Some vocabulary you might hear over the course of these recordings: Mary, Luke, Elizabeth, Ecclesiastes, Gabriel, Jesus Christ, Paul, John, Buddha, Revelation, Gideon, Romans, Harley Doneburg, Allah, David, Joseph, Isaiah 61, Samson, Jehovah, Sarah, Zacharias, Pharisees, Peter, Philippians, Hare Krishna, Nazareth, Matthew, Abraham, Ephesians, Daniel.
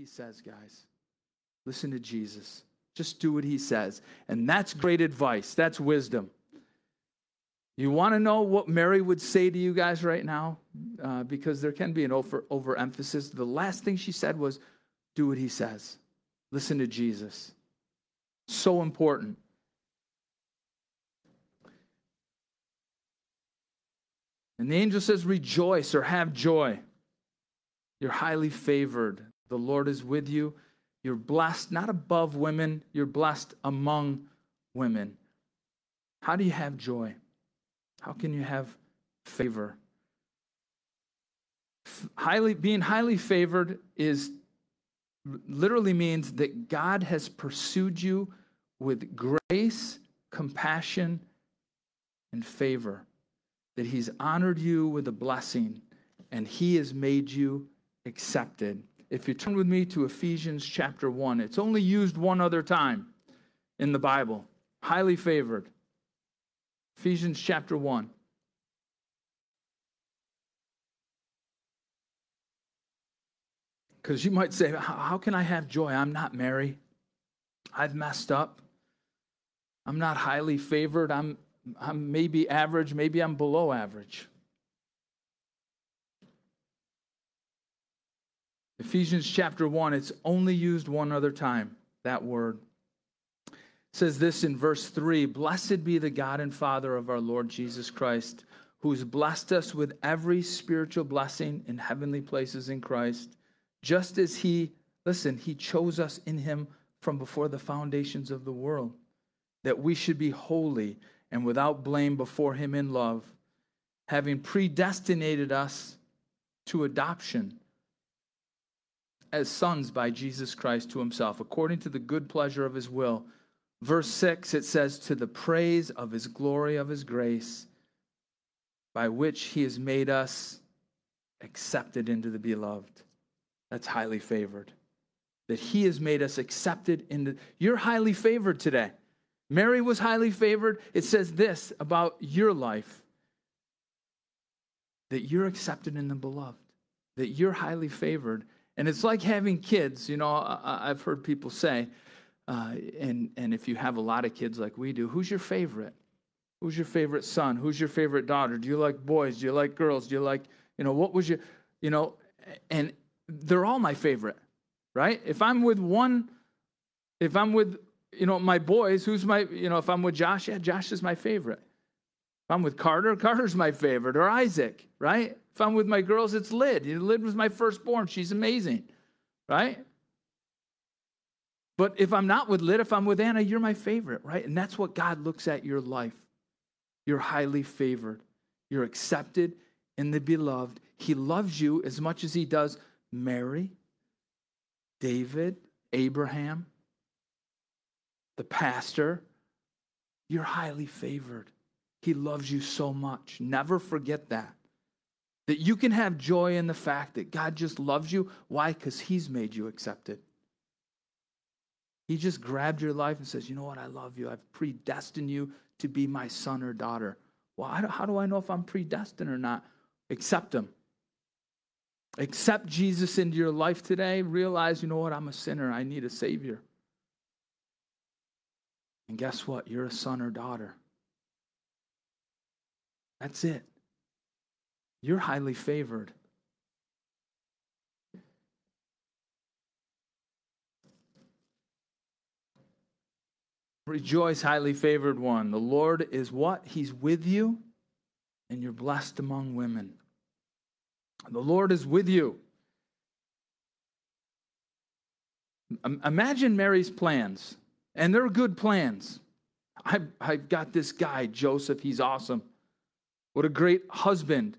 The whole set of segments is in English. he says, guys. Listen to Jesus. Just do what he says. And that's great advice. That's wisdom. You want to know what Mary would say to you guys right now? Because there can be an overemphasis. The last thing she said was, do what he says. Listen to Jesus. So important. And the angel says, rejoice or have joy. You're highly favored. The Lord is with you. You're blessed, not above women. You're blessed among women. How do you have joy? How can you have favor? Being highly favored is literally means that God has pursued you with grace, compassion, and favor. That he's honored you with a blessing, and he has made you accepted. If you turn with me to Ephesians chapter 1, it's only used one other time in the Bible. Highly favored. Ephesians chapter 1. Because you might say, how can I have joy? I'm not Mary. I've messed up. I'm not highly favored. I'm maybe average. Maybe I'm below average. Ephesians chapter 1, it's only used one other time, that word. It says this in verse 3, blessed be the God and Father of our Lord Jesus Christ, who's blessed us with every spiritual blessing in heavenly places in Christ, just as he chose us in him from before the foundations of the world, that we should be holy and without blame before him in love, having predestinated us to adoption as sons by Jesus Christ to himself, according to the good pleasure of his will. Verse 6, it says, to the praise of his glory, of his grace, by which he has made us accepted into the beloved. That's highly favored. That he has made us accepted into. You're highly favored today. Mary was highly favored. It says this about your life, that you're accepted in the beloved, that you're highly favored. And it's like having kids, you know, I've heard people say, and if you have a lot of kids like we do, who's your favorite? Who's your favorite son? Who's your favorite daughter? Do you like boys? Do you like girls? Do you like, you know, what was your, you know, and they're all my favorite, right? If I'm with, you know, my boys, who's my, you know, if I'm with Josh, yeah, Josh is my favorite. If I'm with Carter, Carter's my favorite, or Isaac, right? If I'm with my girls, it's Lyd. Lyd was my firstborn. She's amazing, right? But if I'm not with Lyd, if I'm with Anna, you're my favorite, right? And that's what God looks at your life. You're highly favored. You're accepted in the beloved. He loves you as much as he does Mary, David, Abraham, the pastor. You're highly favored. He loves you so much. Never forget that. That you can have joy in the fact that God just loves you. Why? Because he's made you accepted. He just grabbed your life and says, you know what? I love you. I've predestined you to be my son or daughter. Well, how do I know if I'm predestined or not? Accept him. Accept Jesus into your life today. Realize, you know what? I'm a sinner. I need a savior. And guess what? You're a son or daughter. That's it. You're highly favored. Rejoice, highly favored one. The Lord is what? He's with you, and you're blessed among women. The Lord is with you. Imagine Mary's plans, and they're good plans. I've got this guy, Joseph. He's awesome. What a great husband.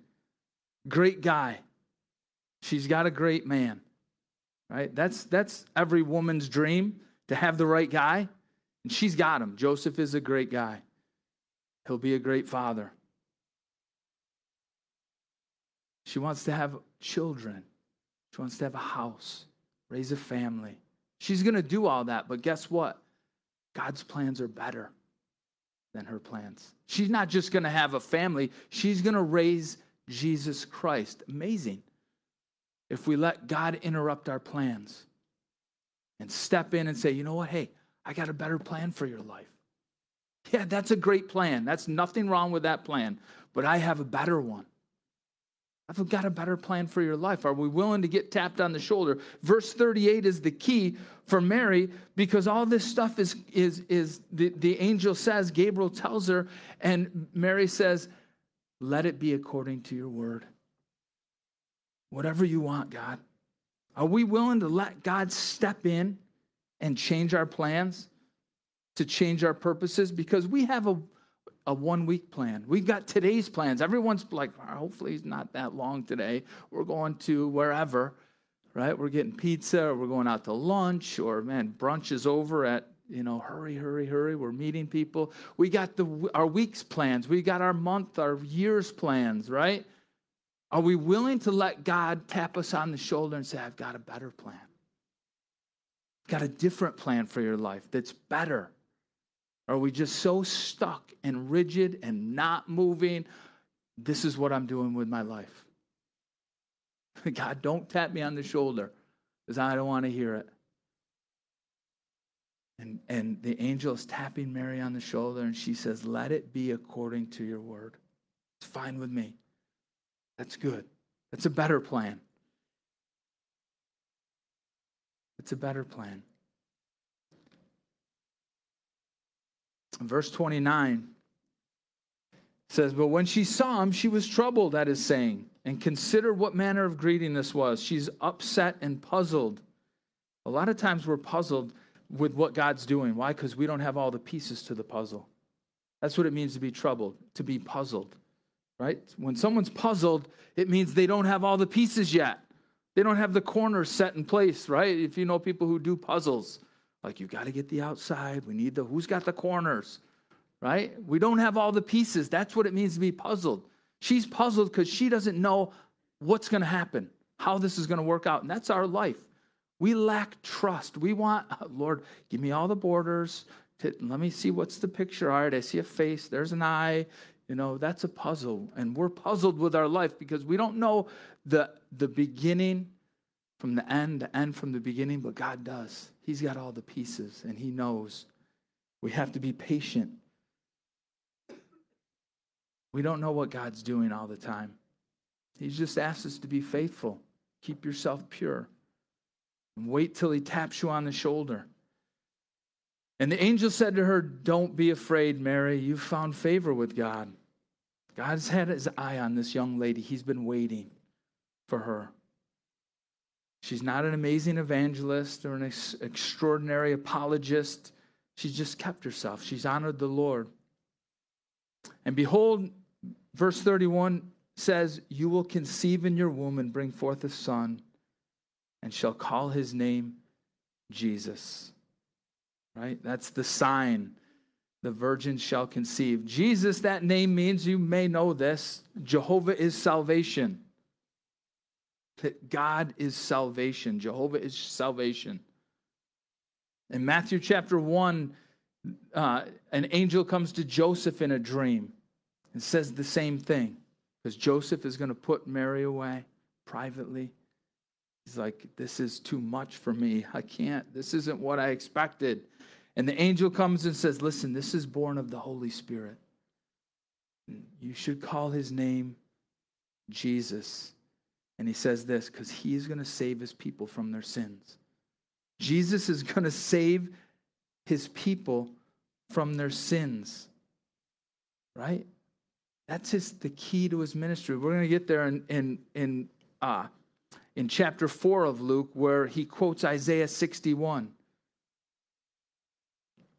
Great guy. She's got a great man, right? That's every woman's dream, to have the right guy. And she's got him. Joseph is a great guy. He'll be a great father. She wants to have children. She wants to have a house, raise a family. She's going to do all that, but guess what? God's plans are better than her plans. She's not just going to have a family. She's going to raise Jesus Christ. Amazing. If we let God interrupt our plans, and step in and say, you know what, hey, I got a better plan for your life. Yeah, that's a great plan. That's nothing wrong with that plan, but I have a better one. I've got a better plan for your life. Are we willing to get tapped on the shoulder? Verse 38 is the key for Mary, because all this stuff is the angel says, Gabriel tells her, and Mary says, let it be according to your word. Whatever you want, God. Are we willing to let God step in and change our plans, to change our purposes? Because we have a one-week plan. We've got today's plans. Everyone's like, well, hopefully it's not that long today. We're going to wherever, right? We're getting pizza, or we're going out to lunch, or, man, brunch is over at, you know, hurry, hurry, hurry. We're meeting people. We got our week's plans. We got our month, our year's plans, right? Are we willing to let God tap us on the shoulder and say, I've got a better plan? I've got a different plan for your life that's better. Are we just so stuck and rigid and not moving? This is what I'm doing with my life. God, don't tap me on the shoulder, because I don't want to hear it. And the angel is tapping Mary on the shoulder, and she says, let it be according to your word. It's fine with me. That's good. That's a better plan. It's a better plan. Verse 29 says, but when she saw him, she was troubled at his saying, and considered what manner of greeting this was. She's upset and puzzled. A lot of times we're puzzled with what God's doing. Why? Because we don't have all the pieces to the puzzle. That's what it means to be troubled, to be puzzled, right? When someone's puzzled, it means they don't have all the pieces yet. They don't have the corners set in place, right? If you know people who do puzzles, like, you got to get the outside. We need who's got the corners, right? We don't have all the pieces. That's what it means to be puzzled. She's puzzled because she doesn't know what's going to happen, how this is going to work out. And that's our life. We lack trust. We want, Lord, give me all the borders. Let me see what's the picture. All right, I see a face. There's an eye. You know, that's a puzzle. And we're puzzled with our life because we don't know the beginning from the end from the beginning, but God does. He's got all the pieces, and he knows. We have to be patient. We don't know what God's doing all the time. He's just asked us to be faithful. Keep yourself pure. And wait till he taps you on the shoulder. And the angel said to her, don't be afraid, Mary. You found favor with God. God's had his eye on this young lady. He's been waiting for her. She's not an amazing evangelist or an extraordinary apologist. She's just kept herself. She's honored the Lord. And behold, verse 31 says, you will conceive in your womb and bring forth a son, and shall call his name Jesus. Right? That's the sign. The virgin shall conceive. Jesus, that name means, you may know this, Jehovah is salvation. That God is salvation. Jehovah is salvation. In Matthew chapter 1, an angel comes to Joseph in a dream and says the same thing, because Joseph is going to put Mary away privately. He's like, this is too much for me. I can't. This isn't what I expected. And the angel comes and says, listen, this is born of the Holy Spirit. You should call his name Jesus. And he says this, because he is going to save his people from their sins. Jesus is going to save his people from their sins. Right? That's just the key to his ministry. We're going to get there in chapter 4 of Luke, where he quotes Isaiah 61.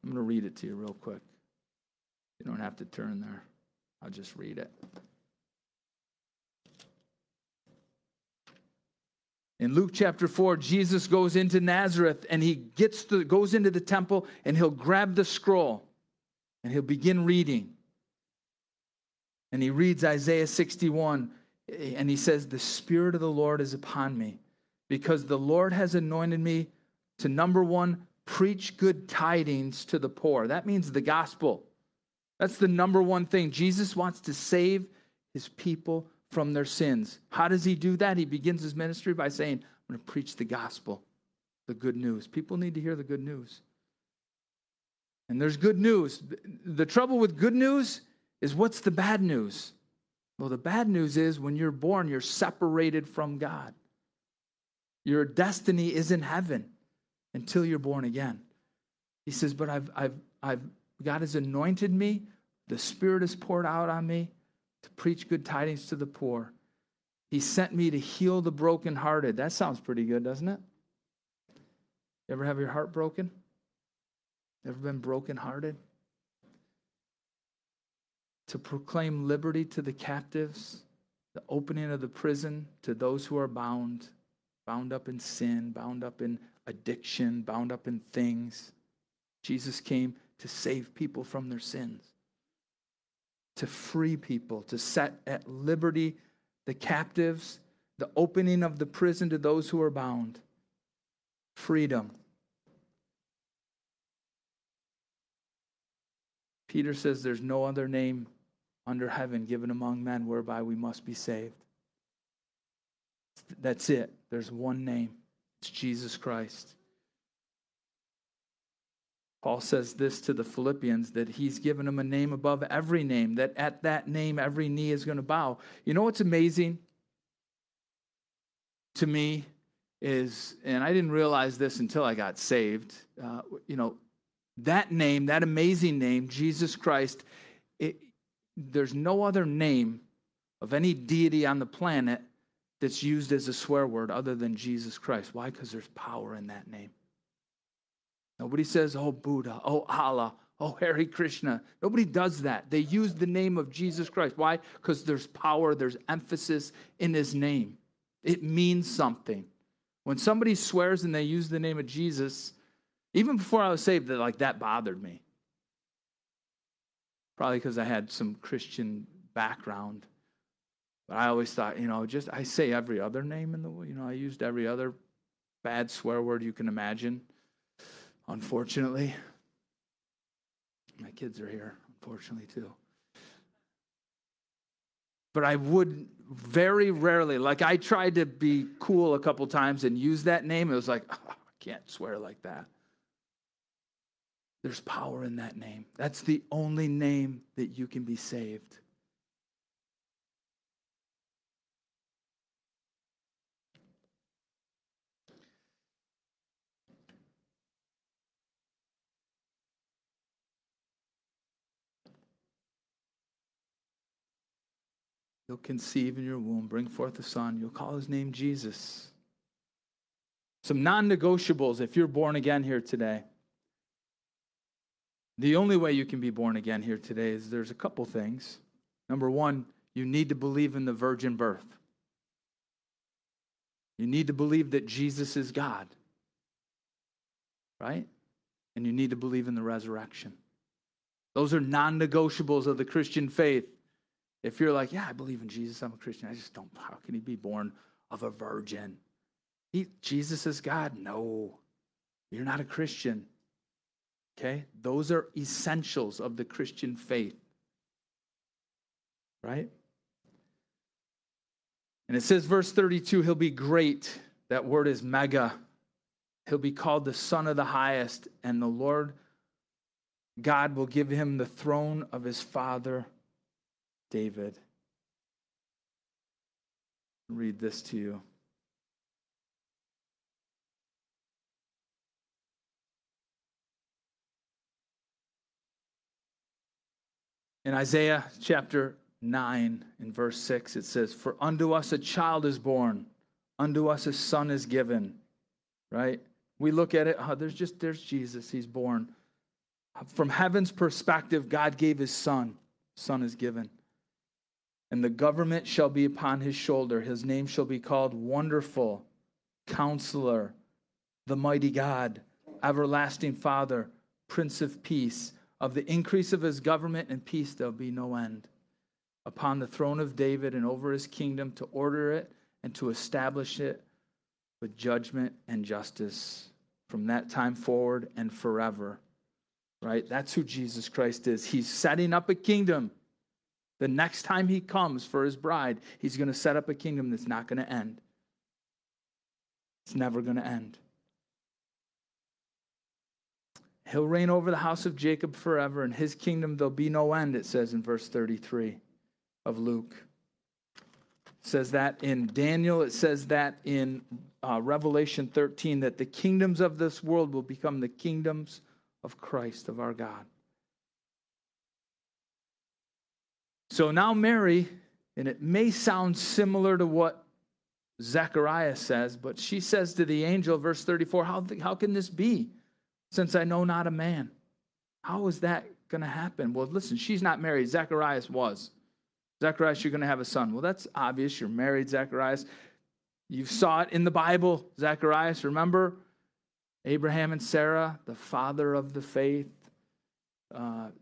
I'm going to read it to you real quick. You don't have to turn there. I'll just read it. In Luke chapter 4, Jesus goes into Nazareth, and he goes into the temple, and he'll grab the scroll and he'll begin reading. And he reads Isaiah 61, and he says, the Spirit of the Lord is upon me, because the Lord has anointed me to, number one, preach good tidings to the poor. That means the gospel. That's the number one thing. Jesus wants to save his people from their sins. How does he do that? He begins his ministry by saying, I'm going to preach the gospel. the good news. People need to hear the good news. And there's good news. The trouble with good news is, what's the bad news? Well, the bad news is, when you're born, you're separated from God. Your destiny is in heaven until you're born again. He says, but God has anointed me. The Spirit is poured out on me to preach good tidings to the poor. He sent me to heal the brokenhearted. That sounds pretty good, doesn't it? You ever have your heart broken? Ever been brokenhearted? To proclaim liberty to the captives, the opening of the prison to those who are bound, bound up in sin, bound up in addiction, bound up in things. Jesus came to save people from their sins, to free people, to set at liberty the captives, the opening of the prison to those who are bound. Freedom. Peter says there's no other name under heaven given among men whereby we must be saved. That's it. There's one name. It's Jesus Christ. Paul says this to the Philippians, that he's given them a name above every name, that at that name every knee is going to bow. You know what's amazing to me is, and I didn't realize this until I got saved, that name, that amazing name, Jesus Christ, there's no other name of any deity on the planet that's used as a swear word other than Jesus Christ. Why? Because there's power in that name. Nobody says, oh, Buddha, oh, Allah, oh, Hare Krishna. Nobody does that. They use the name of Jesus Christ. Why? Because there's power, there's emphasis in his name. It means something. When somebody swears and they use the name of Jesus, even before I was saved, that bothered me. Probably because I had some Christian background. But I always thought, I say every other name in the world. I used every other bad swear word you can imagine, unfortunately. My kids are here, unfortunately, too. But I would very rarely, I tried to be cool a couple times and use that name. It was I can't swear like that. There's power in that name. That's the only name that you can be saved. You'll conceive in your womb, bring forth a son. You'll call his name Jesus. Some non-negotiables if you're born again here today. The only way you can be born again here today is there's a couple things. Number one, you need to believe in the virgin birth. You need to believe that Jesus is God, right? And you need to believe in the resurrection. Those are non-negotiables of the Christian faith. If you're I believe in Jesus, I'm a Christian, I just don't, how can he be born of a virgin? Jesus is God? No, you're not a Christian, okay? Those are essentials of the Christian faith, right? And it says, verse 32, he'll be great. That word is mega. He'll be called the Son of the Highest, and the Lord God will give him the throne of his father David. I'll read this to you. In Isaiah chapter 9 and verse 6, it says, for unto us a child is born, unto us a son is given. Right? We look at it, there's Jesus, he's born. From heaven's perspective, God gave his son. Son is given. And the government shall be upon his shoulder. His name shall be called Wonderful, Counselor, the Mighty God, Everlasting Father, Prince of Peace. Of the increase of his government and peace there'll be no end. Upon the throne of David and over his kingdom, to order it and to establish it with judgment and justice from that time forward and forever. Right? That's who Jesus Christ is. He's setting up a kingdom. The next time he comes for his bride, he's going to set up a kingdom that's not going to end. It's never going to end. He'll reign over the house of Jacob forever. In his kingdom, there'll be no end, it says in verse 33 of Luke. It says that in Daniel. It says that in Revelation 13, that the kingdoms of this world will become the kingdoms of Christ, of our God. So now Mary, and it may sound similar to what Zacharias says, but she says to the angel, verse 34, how can this be? Since I know not a man. How is that going to happen? Well, listen, she's not married. Zacharias was. Zacharias, you're going to have a son. Well, that's obvious. You're married, Zacharias. You saw it in the Bible, Zacharias. Remember Abraham and Sarah, the father of the faith.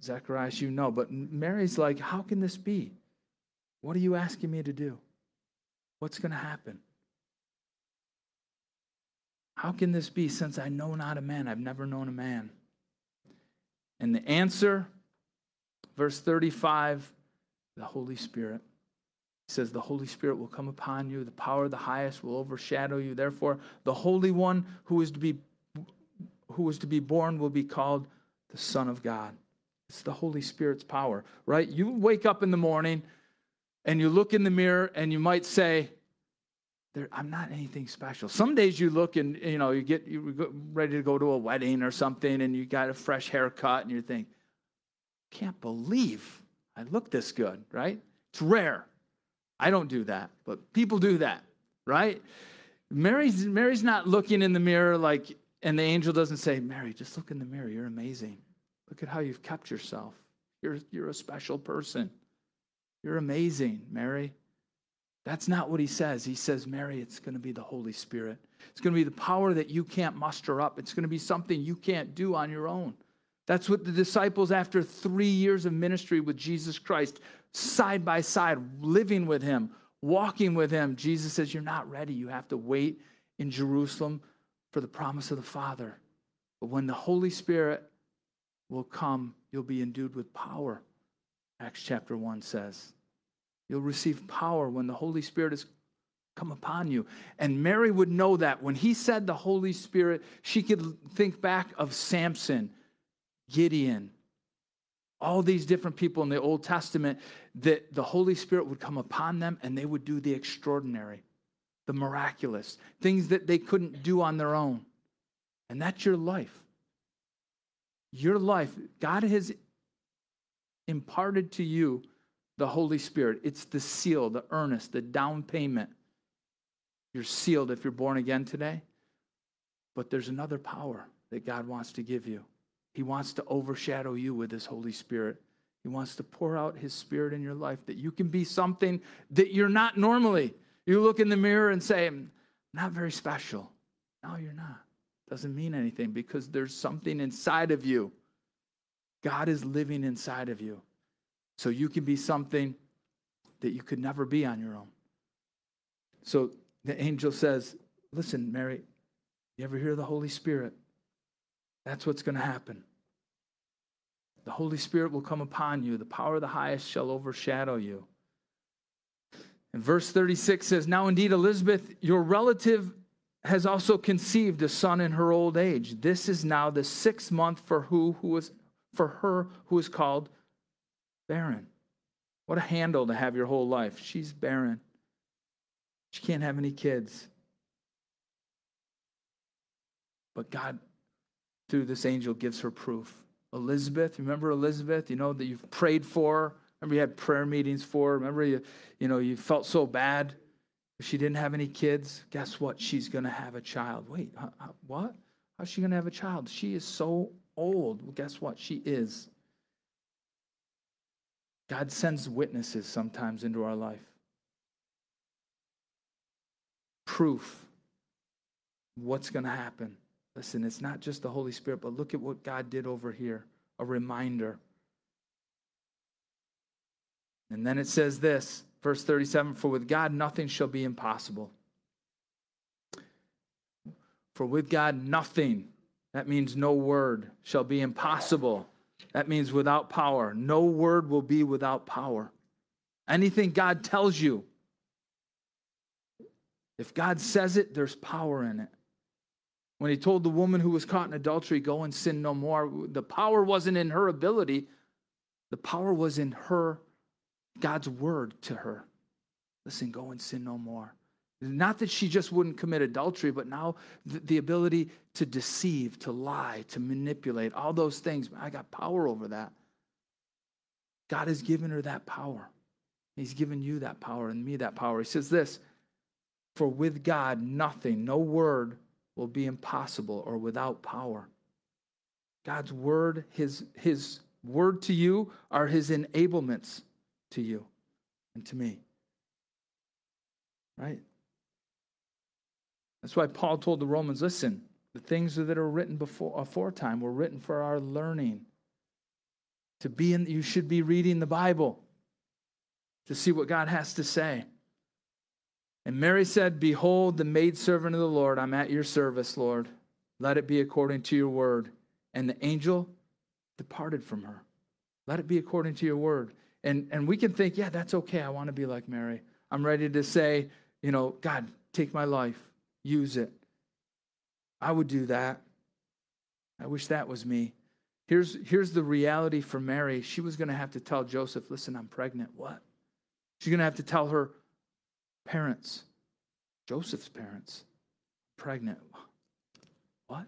Zacharias, you know. But Mary's like, how can this be? What are you asking me to do? What's going to happen? How can this be since I know not a man? I've never known a man. And the answer, verse 35, the Holy Spirit. It says, the Holy Spirit will come upon you. The power of the highest will overshadow you. Therefore, the Holy One who is to be born will be called the Son of God. It's the Holy Spirit's power, right? You wake up in the morning and you look in the mirror and you might say, I'm not anything special. Some days you look and, you know, you get ready to go to a wedding or something and you got a fresh haircut and you think, I can't believe I look this good, right? It's rare. I don't do that, but people do that, right? Mary's not looking in the mirror like, and the angel doesn't say, Mary, just look in the mirror. You're amazing. Look at how you've kept yourself. You're a special person. You're amazing, Mary. That's not what he says. He says, Mary, it's going to be the Holy Spirit. It's going to be the power that you can't muster up. It's going to be something you can't do on your own. That's what the disciples, after 3 years of ministry with Jesus Christ, side by side, living with him, walking with him, Jesus says, you're not ready. You have to wait in Jerusalem for the promise of the Father. But when the Holy Spirit will come, you'll be endued with power, Acts chapter 1 says. You'll receive power when the Holy Spirit has come upon you. And Mary would know that. When he said the Holy Spirit, she could think back of Samson, Gideon, all these different people in the Old Testament, that the Holy Spirit would come upon them and they would do the extraordinary, the miraculous, things that they couldn't do on their own. And that's your life. Your life, God has imparted to you the Holy Spirit. It's the seal, the earnest, the down payment. You're sealed if you're born again today. But there's another power that God wants to give you. He wants to overshadow you with his Holy Spirit. He wants to pour out his Spirit in your life that you can be something that you're not normally. You look in the mirror and say, I'm not very special. No, you're not. Doesn't mean anything because there's something inside of you. God is living inside of you. So you can be something that you could never be on your own. So the angel says, listen, Mary, you ever hear the Holy Spirit? That's what's going to happen. The Holy Spirit will come upon you. The power of the highest shall overshadow you. And verse 36 says, now indeed, Elizabeth, your relative has also conceived a son in her old age. This is now the 6th month for her who is called barren. What a handle to have your whole life. She's barren. She can't have any kids. But God, through this angel, gives her proof. Elizabeth, remember Elizabeth, you know, that you've prayed for. Remember you had prayer meetings for. Remember you felt so bad. She didn't have any kids. Guess what? She's going to have a child. Wait, what? How's she going to have a child? She is so old. Well, guess what? She is. God sends witnesses sometimes into our life. Proof. What's going to happen? Listen, it's not just the Holy Spirit, but look at what God did over here. A reminder. And then it says this, verse 37, for with God nothing shall be impossible. For with God nothing, that means no word, shall be impossible. That means without power. No word will be without power. Anything God tells you, if God says it, there's power in it. When he told the woman who was caught in adultery, go and sin no more, the power wasn't in her ability. The power was in her, God's word to her. Listen, go and sin no more. Not that she just wouldn't commit adultery, but now the ability to deceive, to lie, to manipulate, all those things. I got power over that. God has given her that power. He's given you that power and me that power. He says this, for with God, nothing, no word will be impossible or without power. God's word, his word to you are his enablements to you and to me. Right? That's why Paul told the Romans, listen, the things that are written before aforetime were written for our learning. You should be reading the Bible to see what God has to say. And Mary said, behold, the maidservant of the Lord, I'm at your service, Lord. Let it be according to your word. And the angel departed from her. Let it be according to your word. And we can think, yeah, that's okay. I want to be like Mary. I'm ready to say, you know, God, take my life. Use it. I would do that. I wish that was me. Here's the reality for Mary. She was going to have to tell Joseph, listen, I'm pregnant. What? She's going to have to tell her parents, Joseph's parents, pregnant. What?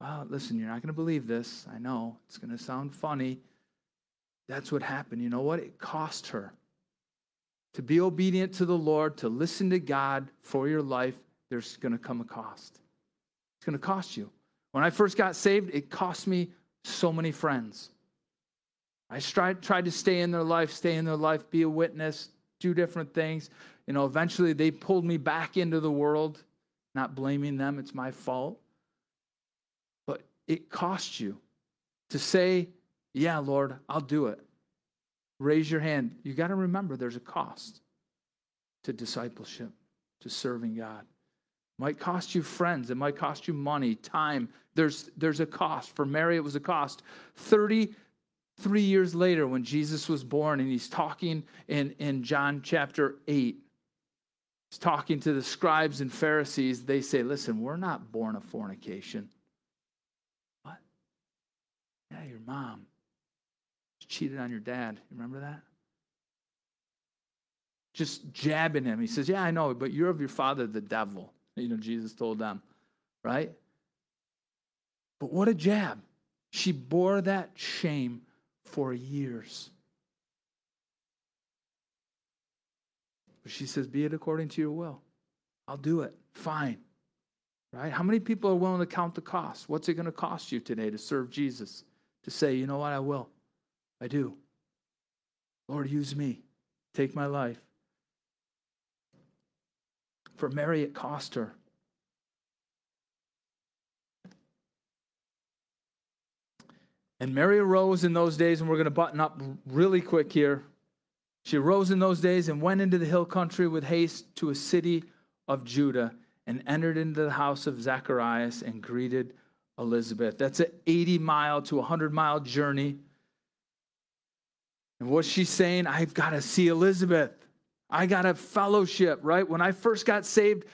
Well, listen, you're not going to believe this. I know it's going to sound funny. That's what happened. You know what? It cost her to be obedient to the Lord, to listen to God for your life. There's going to come a cost. It's going to cost you. When I first got saved, it cost me so many friends. I tried to stay in their life, be a witness, do different things. You know, eventually they pulled me back into the world, not blaming them. It's my fault. But it cost you to say, yeah, Lord, I'll do it. Raise your hand. You got to remember there's a cost to discipleship, to serving God. It might cost you friends. It might cost you money, time. There's a cost. For Mary, it was a cost. 33 years later, when Jesus was born, and he's talking in John chapter 8, he's talking to the scribes and Pharisees. They say, listen, we're not born of fornication. What? Yeah, your mom cheated on your dad. You remember that? Just jabbing him. He says, yeah, I know, but you're of your father, the devil. You know, Jesus told them, right? But what a jab. She bore that shame for years. But she says, be it according to your will. I'll do it. Fine. Right? How many people are willing to count the cost? What's it going to cost you today to serve Jesus? To say, you know what, I will. I do. Lord, use me. Take my life. For Mary, it cost her. And Mary arose in those days, and we're going to button up really quick here. She arose in those days and went into the hill country with haste to a city of Judah and entered into the house of Zacharias and greeted Elizabeth. That's an 80-mile to 100-mile journey. And what's she saying? I've got to see Elizabeth. I got a fellowship, right? When I first got saved,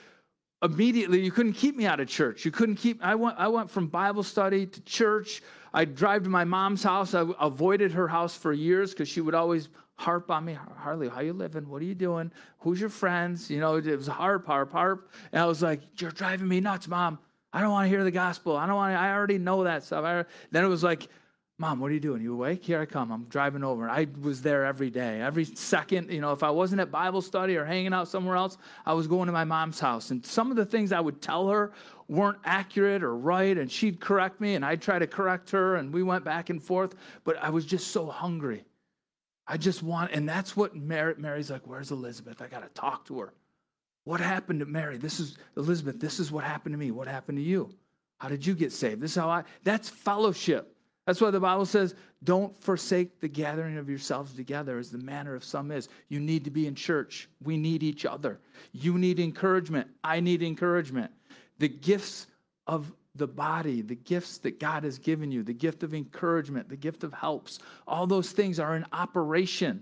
immediately, you couldn't keep me out of church. You couldn't keep, I went from Bible study to church. I'd drive to my mom's house. I avoided her house for years because she would always harp on me. Harley, how you living? What are you doing? Who's your friends? You know, it was harp. And I was like, you're driving me nuts, Mom. I don't want to hear the gospel. I already know that stuff. Then it was like, Mom, what are you doing? You awake? Here I come. I'm driving over. I was there every day, every second. You know, if I wasn't at Bible study or hanging out somewhere else, I was going to my mom's house. And some of the things I would tell her weren't accurate or right, and she'd correct me, and I'd try to correct her, and we went back and forth. But I was just so hungry. And that's what Mary's like, where's Elizabeth? I got to talk to her. What happened to Mary? Elizabeth, this is what happened to me. What happened to you? How did you get saved? That's fellowship. That's why the Bible says, don't forsake the gathering of yourselves together as the manner of some is. You need to be in church. We need each other. You need encouragement. I need encouragement. The gifts of the body, the gifts that God has given you, the gift of encouragement, the gift of helps, all those things are in operation.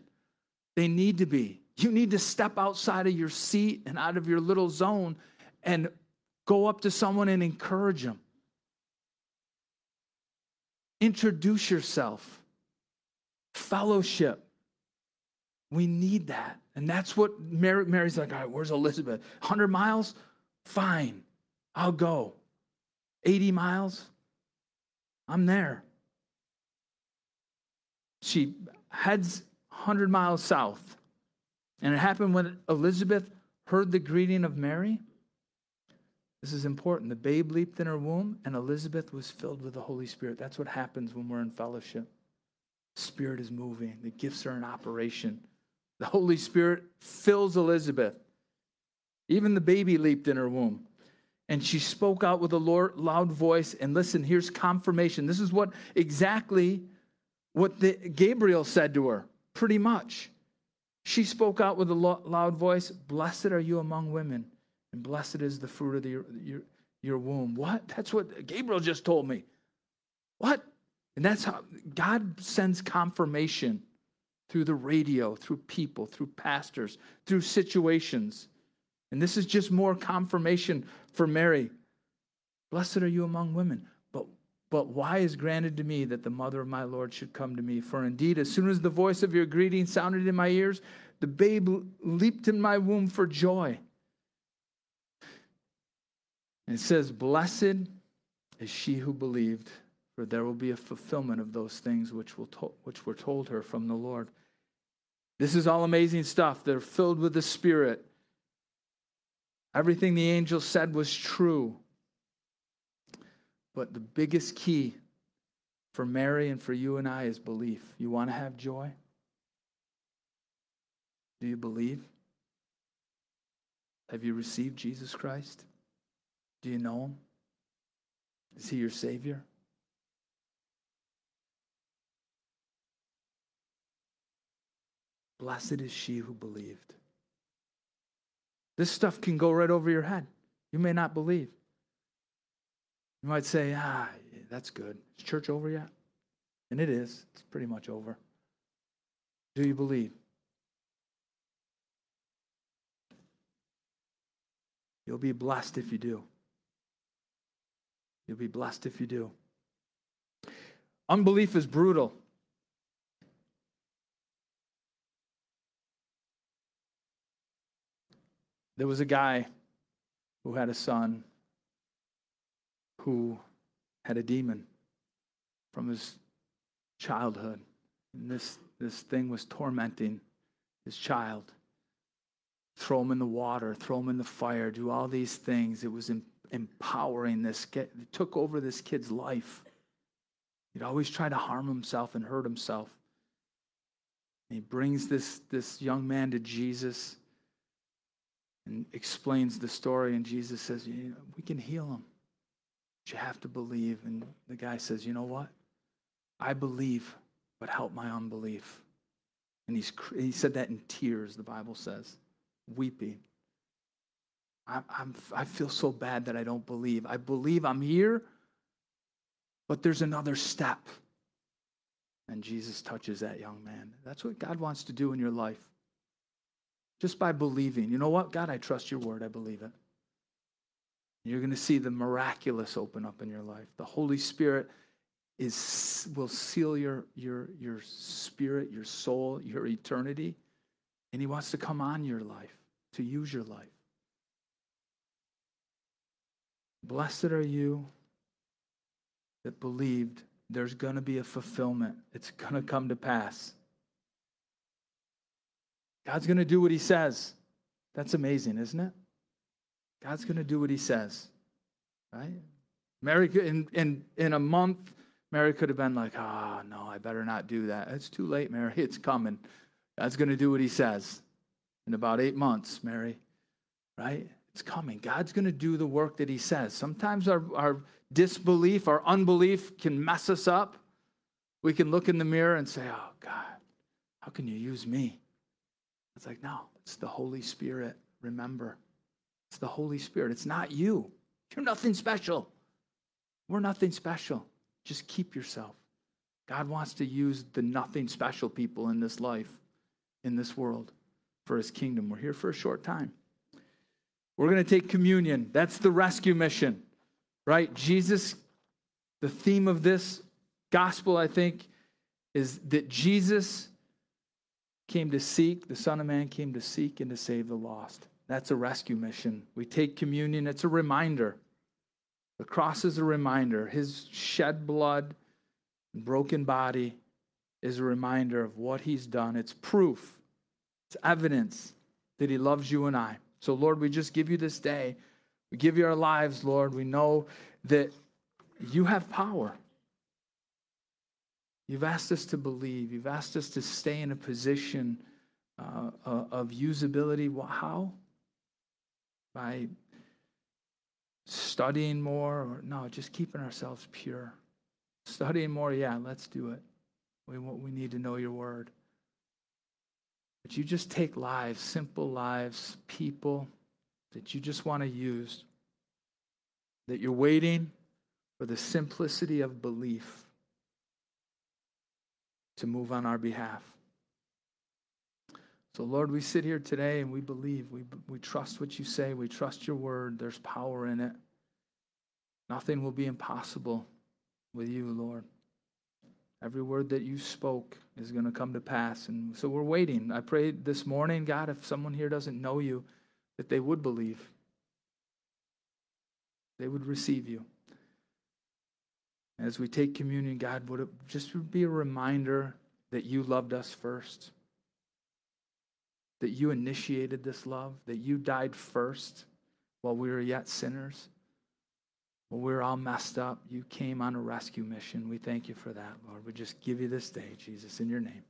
They need to be. You need to step outside of your seat and out of your little zone and Go up to someone and encourage them. Introduce yourself. Fellowship. We need that. And that's what Mary's like, all right, where's Elizabeth? 100 miles? Fine. I'll go. 80 miles? I'm there. She heads 100 miles south. And it happened when Elizabeth heard the greeting of Mary. This is important. The babe leaped in her womb, and Elizabeth was filled with the Holy Spirit. That's what happens when we're in fellowship. Spirit is moving. The gifts are in operation. The Holy Spirit fills Elizabeth. Even the baby leaped in her womb. And she spoke out with a loud voice. And listen, here's confirmation. This is what exactly what Gabriel said to her, pretty much. She spoke out with a loud voice, "Blessed are you among women, and blessed is the fruit of your womb." What? That's what Gabriel just told me. What? And that's how God sends confirmation through the radio, through people, through pastors, through situations. And this is just more confirmation for Mary. Blessed are you among women, but why is granted to me that the mother of my Lord should come to me? For indeed, as soon as the voice of your greeting sounded in my ears, the babe leaped in my womb for joy. And it says, blessed is she who believed, for there will be a fulfillment of those things which were told her from the Lord. This is all amazing stuff. They're filled with the Spirit. Everything the angel said was true. But the biggest key for Mary and for you and I is belief. You want to have joy? Do you believe? Have you received Jesus Christ? Do you know him? Is he your Savior? Blessed is she who believed. This stuff can go right over your head. You may not believe. You might say, that's good. Is church over yet? And it is. It's pretty much over. Do you believe? You'll be blessed if you do. You'll be blessed if you do. Unbelief is brutal. There was a guy who had a son who had a demon from his childhood. And this thing was tormenting his child. Throw him in the water, throw him in the fire, do all these things. It was empowering this kid. It took over this kid's life. He'd always try to harm himself and hurt himself. And he brings this young man to Jesus and explains the story. And Jesus says, we can heal him. You have to believe. And the guy says, you know what? I believe, but help my unbelief. And he said that in tears, the Bible says, weeping. I feel so bad that I don't believe. I believe I'm here, but there's another step. And Jesus touches that young man. That's what God wants to do in your life. Just by believing. You know what? God, I trust your word. I believe it. You're going to see the miraculous open up in your life. The Holy Spirit will seal your spirit, your soul, your eternity. And he wants to come on your life, to use your life. Blessed are you that believed. There's going to be a fulfillment. It's going to come to pass. God's going to do what he says. That's amazing, isn't it? God's going to do what he says, right? Mary, in a month, Mary could have been like, no, I better not do that. It's too late, Mary. It's coming. God's going to do what he says. In about 8 months, Mary, right? It's coming. God's going to do the work that he says. Sometimes our disbelief, our unbelief can mess us up. We can look in the mirror and say, oh, God, how can you use me? It's like, no, it's the Holy Spirit. Remember. It's the Holy Spirit. It's not you. You're nothing special. We're nothing special. Just keep yourself. God wants to use the nothing special people in this life, in this world, for his kingdom. We're here for a short time. We're going to take communion. That's the rescue mission, right? Jesus, the theme of this gospel, I think, is that Jesus came to seek, the Son of Man came to seek and to save the lost. That's a rescue mission. We take communion. It's a reminder. The cross is a reminder. His shed blood and broken body is a reminder of what he's done. It's proof. It's evidence that he loves you and I. So, Lord, we just give you this day. We give you our lives, Lord. We know that you have power. You've asked us to believe. You've asked us to stay in a position of usability. How? By studying more? Or no, just keeping ourselves pure. Studying more, yeah, let's do it. We need to know your word. But you just take lives, simple lives, people that you just want to use, that you're waiting for the simplicity of belief to move on our behalf. So, Lord, we sit here today and we believe. We trust what you say. We trust your word. There's power in it. Nothing will be impossible with you, Lord. Every word that you spoke is going to come to pass. And so we're waiting. I pray this morning, God, if someone here doesn't know you, that they would believe. They would receive you. As we take communion, God, would it just be a reminder that you loved us first, that you initiated this love, that you died first while we were yet sinners, while we were all messed up. You came on a rescue mission. We thank you for that, Lord. We just give you this day, Jesus, in your name.